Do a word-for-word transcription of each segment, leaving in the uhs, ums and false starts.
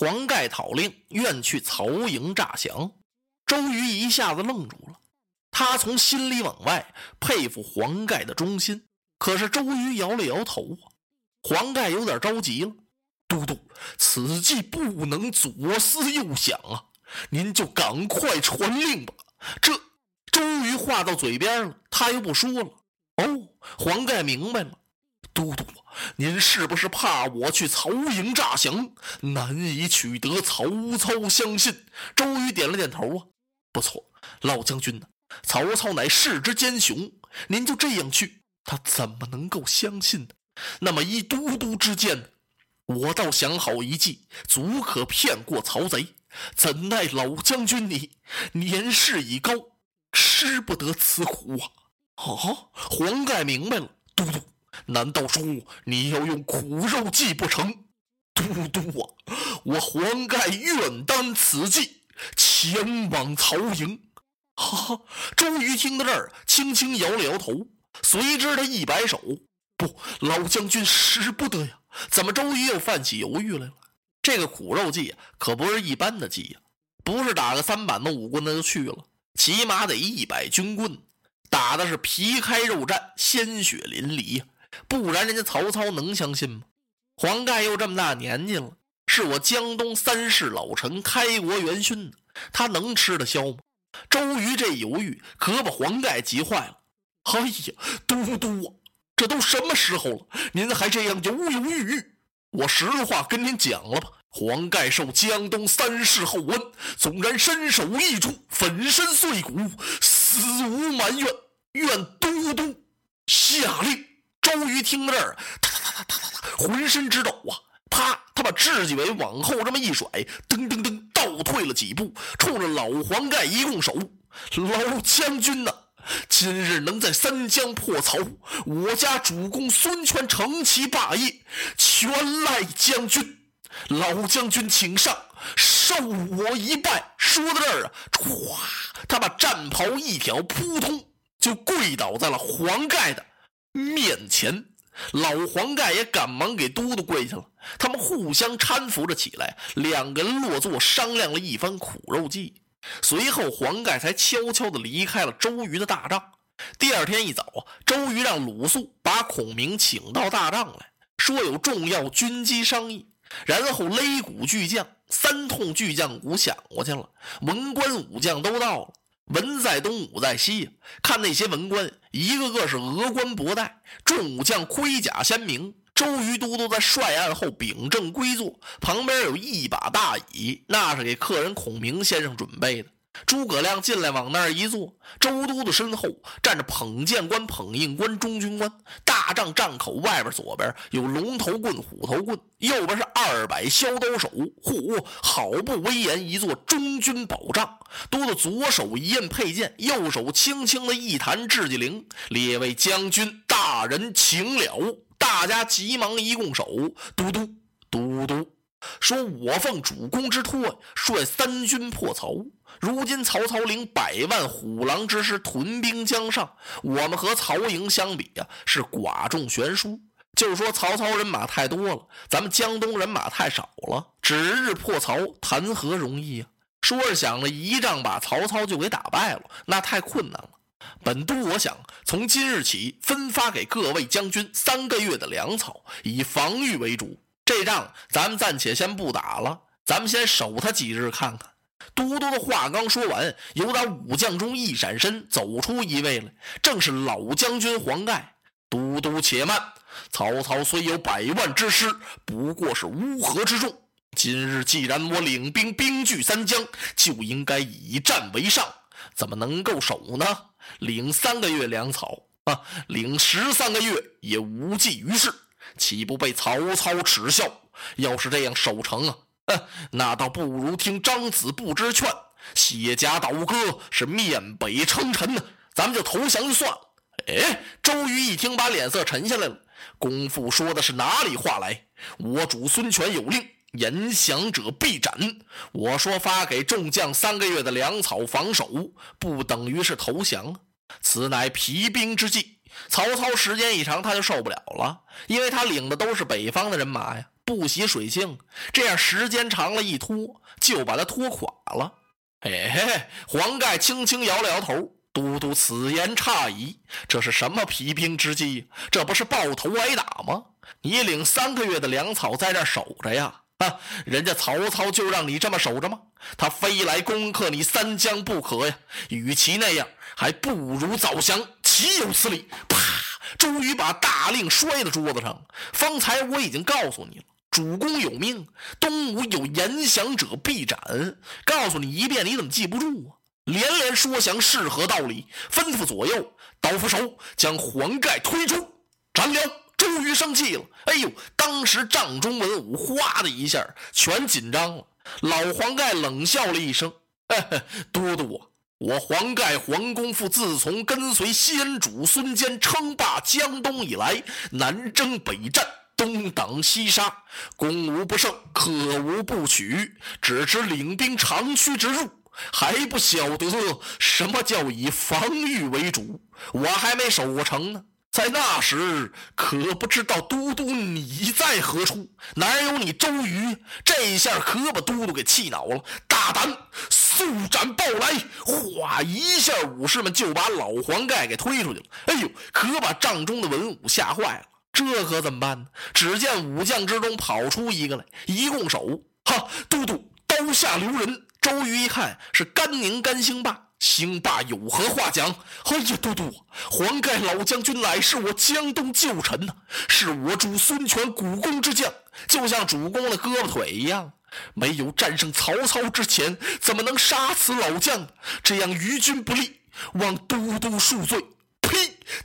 黄盖讨令，愿去曹营诈降。周瑜一下子愣住了，他从心里往外佩服黄盖的忠心，可是周瑜摇了摇头啊。黄盖有点着急了，都督，此计不能左思右想啊，您就赶快传令吧。这周瑜话到嘴边了，他又不说了。哦，黄盖明白了，都督，您是不是怕我去曹营诈降，难以取得曹操相信？周瑜点了点头啊，不错，老将军呢、啊，曹操乃世之奸雄，您就这样去，他怎么能够相信呢？那么依都督之见，我倒想好一计，足可骗过曹贼。怎奈老将军你年事已高，吃不得此苦啊！啊，黄盖明白了，都督，难道说你要用苦肉计不成？都督啊，我黄盖愿担此计，前往曹营。哈哈，周瑜听到这儿，轻轻摇了摇头，随之他一摆手，不，老将军使不得呀！怎么周瑜又泛起犹豫来了？这个苦肉计、啊、可不是一般的计呀、啊，不是打个三板子五棍子就去了，起码得一百军棍，打的是皮开肉绽，鲜血淋漓，不然人家曹操能相信吗？黄盖又这么大年纪了，是我江东三世老臣，开国元勋，他能吃得消吗？周瑜这犹豫可把黄盖急坏了，哎呀，都督啊，这都什么时候了，您还这样犹犹豫豫？我实话跟您讲了吧，黄盖受江东三世厚恩，纵然身首异处，粉身碎骨，死无埋怨，愿都督下令。周瑜听到这儿，他他他他他他浑身直抖啊，啪，他把雉鸡尾往后这么一甩，噔噔噔倒退了几步，冲着老黄盖一拱手，老将军呐、啊，今日能在三江破曹，我家主公孙权承其霸业，全赖将军。老将军请上，受我一拜。说到这儿啊，唰，他把战袍一挑，扑通就跪倒在了黄盖的面前。老黄盖也赶忙给都督跪下了，他们互相搀扶着起来，两个人落座商量了一番苦肉计。随后黄盖才悄悄地离开了周瑜的大帐。第二天一早，周瑜让鲁肃把孔明请到大帐来，说有重要军机商议，然后擂鼓巨将，三通巨将鼓响过去了，文官武将都到了，文在东武在西，看那些文官一个个是峨冠博带，众武将盔甲鲜明。周瑜都督在帅案后秉正归坐，旁边有一把大椅，那是给客人孔明先生准备的。诸葛亮进来往那儿一坐，周都督身后站着捧剑官、捧印官、中军官。大帐帐口外边左边有龙头棍、虎头棍，右边是二百削刀手。嚯，好不威严一座中军宝帐。都督左手一摁佩剑，右手轻轻的一弹雉鸡翎，列位将军大人请了。大家急忙一拱手，都督都督，说我奉主公之托，率三军破曹，如今曹操领百万虎狼之师屯兵江上，我们和曹营相比啊，是寡众悬殊，就是说曹操人马太多了，咱们江东人马太少了，指日破曹谈何容易啊？说是想着一仗把曹操就给打败了，那太困难了。本都我想从今日起分发给各位将军三个月的粮草，以防御为主，这仗咱们暂且先不打了，咱们先守他几日看看。都督的话刚说完，有打武将中一闪身，走出一位来，正是老将军黄盖。都督且慢，曹操虽有百万之师，不过是乌合之众，今日既然我领兵兵据三江，就应该以战为上，怎么能够守呢？领三个月粮草啊，领十三个月也无济于事，岂不被曹操耻笑？要是这样守城啊，啊那倒不如听张子布之劝，卸甲倒戈，是面北称臣呢、啊，咱们就投降就算了。哎，周瑜一听，把脸色沉下来了。公父说的是哪里话来？我主孙权有令，言降者必斩。我说发给众将三个月的粮草防守，不等于是投降，此乃疲兵之计。曹操时间一长他就受不了了，因为他领的都是北方的人马呀，不洗水性，这样时间长了一拖就把它拖垮了。哎，黄盖轻轻摇了摇头，都督此言诧异，这是什么皮兵之计？这不是抱头挨打吗？你领三个月的粮草在这守着呀，啊，人家曹操就让你这么守着吗？他非来攻克你三江不可呀，与其那样还不如早降，岂有此理！啪，周瑜把大令摔到桌子上。方才我已经告诉你了，主公有命，东吴有言降者必斩，告诉你一遍你怎么记不住啊？连连说降是何道理？吩咐左右刀斧手将黄盖推出斩了。周瑜生气了，哎呦，当时帐中文武哗的一下全紧张了。老黄盖冷笑了一声，呵呵，都督啊，我黄盖黄公父自从跟随西恩主孙坚称霸江东以来，南征北战，东挡西杀，攻无不胜，克无不取，只知领兵长驱直入，还不晓得什么叫以防御为主。我还没守过城呢，在那时可不知道都督你在何处，哪有你周瑜？这一下可把都督给气恼了，大胆速斩报来！哗一下，武士们就把老黄盖给推出去了。哎呦，可把帐中的文武吓坏了，这可怎么办呢？只见武将之中跑出一个来，一拱手，哈，都督刀下留人。周瑜一看是甘宁甘兴霸，兴霸有何话讲？哎呀，都督，黄盖老将军乃是我江东旧臣呐、啊，是我主孙权股肱之将，就像主公的胳膊腿一样。没有战胜曹操之前，怎么能杀死老将？这样于军不利，望都督恕罪。呸！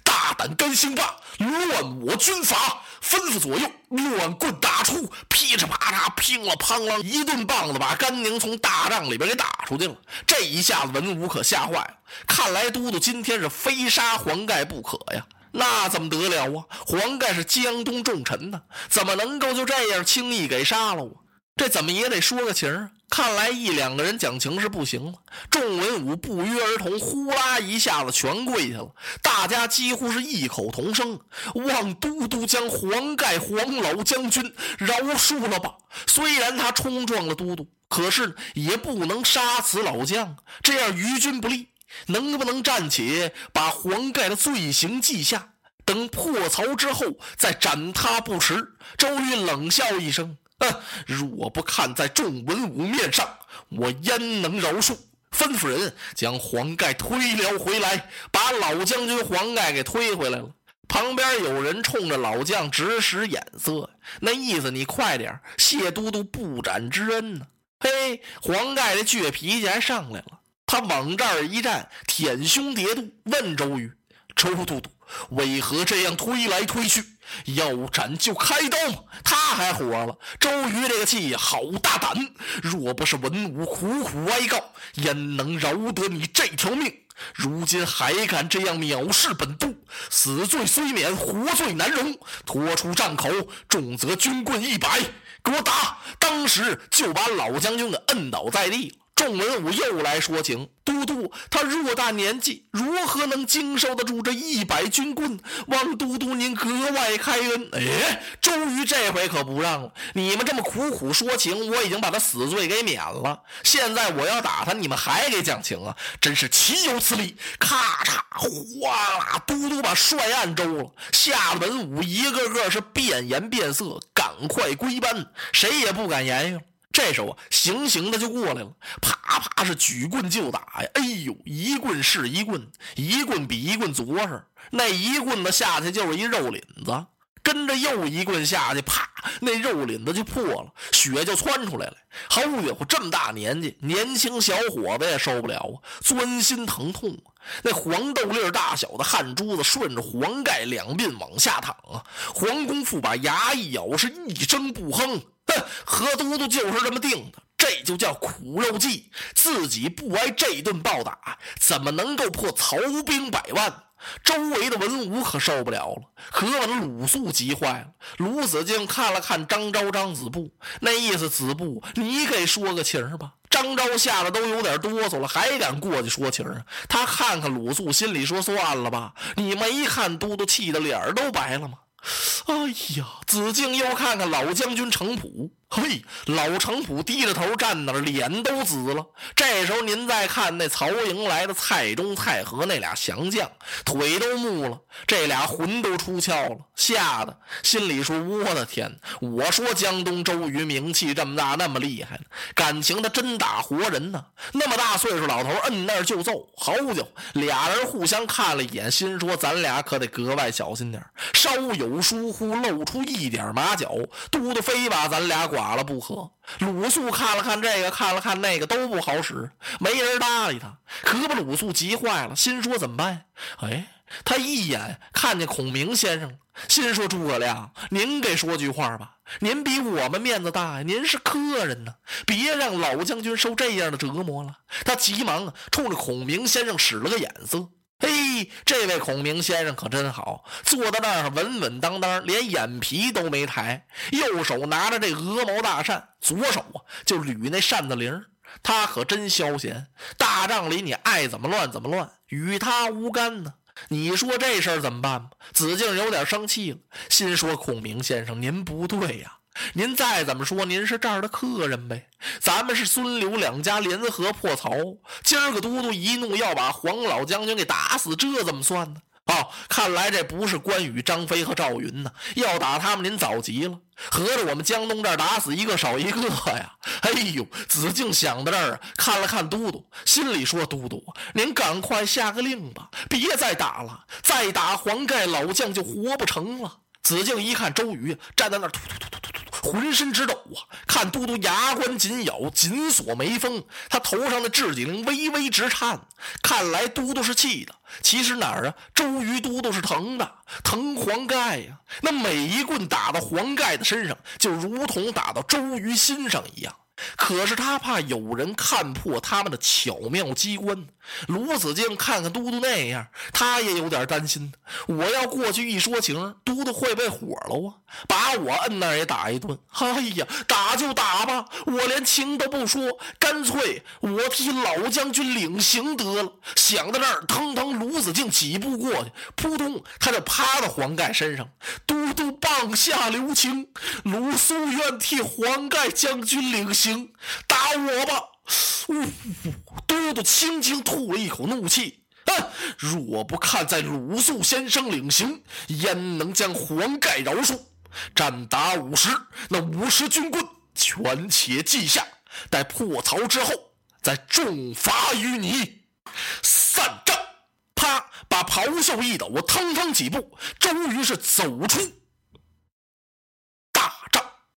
大胆甘兴霸，乱我军法！吩咐左右乱棍打出，噼里啪啦，乒了乓啷，一顿棒子把甘宁从大帐里边给打出去了。这一下文武可吓坏了，看来都督今天是非杀黄盖不可呀。那怎么得了啊？黄盖是江东重臣呢、啊，怎么能够就这样轻易给杀了我？这怎么也得说个情啊！看来一两个人讲情是不行了。众文武不约而同，呼啦一下子全跪下了。大家几乎是异口同声：望都督将黄盖黄老将军饶恕了吧！虽然他冲撞了都督，可是也不能杀死老将，这样于军不利。能不能暂且把黄盖的罪行记下，等破曹之后再斩他不迟？周瑜冷笑一声。啊、若不看在众文武面上，我焉能饶恕？吩咐人将黄盖推了回来，把老将军黄盖给推回来了。旁边有人冲着老将直使眼色，那意思你快点，谢都督不斩之恩呢、啊。嘿，黄盖的倔脾气还上来了，他往这儿一站，舔胸叠肚，问周瑜：周都督为何这样推来推去？要斩就开刀嘛！他还活了。周瑜这个气好大胆，若不是文武苦苦哀告，焉能饶得你这条命？如今还敢这样藐视本督，死罪虽免，活罪难容。拖出帐口，重则军棍一百，给我打！当时就把老将军给摁倒在地了。众文武又来说情，都督他偌大年纪，如何能经受得住这一百军棍？望都督您格外开恩。哎，周瑜这回可不让了，你们这么苦苦说情，我已经把他死罪给免了，现在我要打他，你们还给讲情啊？真是岂有此理！咔嚓哗啦，都督把帅按周了。下文武一个个是变颜变色，赶快归班，谁也不敢言语。这时候啊，行刑的就过来了，啪啪是举棍就打呀！哎呦，一棍是一棍，一棍比一棍着实。那一棍子下去就是一肉领子，跟着又一棍下去，啪，那肉领子就破了，血就窜出来了。好家伙，这么大年纪，年轻小伙子也受不了啊，钻心疼痛啊！那黄豆粒大小的汗珠子顺着黄盖两鬓往下淌啊！黄公父把牙一咬，是一声不吭。何都督就是这么定的，这就叫苦肉计。自己不挨这顿暴打，怎么能够破曹兵百万？周围的文武可受不了了，可把鲁肃急坏了。鲁子敬看了看张昭、张子布，那意思子布，你给说个情吧。张昭吓得都有点哆嗦了，还敢过去说情啊？他看看鲁肃，心里说算了吧，你没看都督气的脸都白了吗？哎呀，子敬又看看老将军程普，嘿，老程普低着头站那儿，脸都紫了。这时候您再看那曹营来的蔡中、蔡和那俩降将，腿都木了，这俩魂都出窍了，吓得心里说：我的天，我说江东周瑜名气这么大，那么厉害呢，感情他真打活人呢、啊。那么大岁数老头摁那儿就揍，好久，俩人互相看了一眼，心说咱俩可得格外小心点，稍有疏忽露出一点马脚，嘟嘟非把咱俩剐了不可。鲁肃看了看这个，看了看那个，都不好使，没人搭理他。可把鲁肃急坏了，心说怎么办？哎，他一眼看见孔明先生，心说诸葛亮，您给说句话吧，您比我们面子大呀，您是客人呢、啊，别让老将军受这样的折磨了。他急忙冲着孔明先生使了个眼色。嘿，这位孔明先生可真好，坐到那儿稳稳当当，连眼皮都没抬，右手拿着这鹅毛大扇，左手啊就捋那扇子铃。他可真消闲，大帐里你爱怎么乱怎么乱，与他无干呢。你说这事儿怎么办吧？子敬有点生气了，心说孔明先生您不对呀、啊，您再怎么说您是这儿的客人呗，咱们是孙刘两家联合破曹，今儿个都督一怒要把黄老将军给打死，这怎么算呢？哦，看来这不是关羽、张飞和赵云呢、啊，要打他们您早急了，合着我们江东这儿打死一个少一个呀。哎呦，子敬想到这儿看了看都督，心里说：都督，您赶快下个令吧，别再打了，再打黄盖老将就活不成了。子敬一看周瑜站在那儿，突突突突突浑身直抖啊！看都督牙关紧咬，紧锁眉峰，他头上的雉脊铃微微直颤。看来都督是气的，其实哪儿啊？周瑜都督是疼的，疼黄盖呀、啊！那每一棍打到黄盖的身上，就如同打到周瑜心上一样。可是他怕有人看破他们的巧妙机关。鲁子敬看看都督那样，他也有点担心，我要过去一说情，都督会被火了啊，把我摁那儿也打一顿。哎呀，打就打吧，我连情都不说，干脆我替老将军领刑得了。想到那儿，腾腾鲁子敬几步过去，扑通，他就趴到黄盖身上。都督棒下留情，鲁肃愿替黄盖将军领刑，打我吧。都督轻轻吐了一口怒气，啊！若不看在鲁肃先生领刑，焉能将黄盖饶恕？战打五十，那五十军棍全且记下，待破曹之后再重罚于你。散战！啪，把袍袖一抖，我腾腾几步，周瑜是走出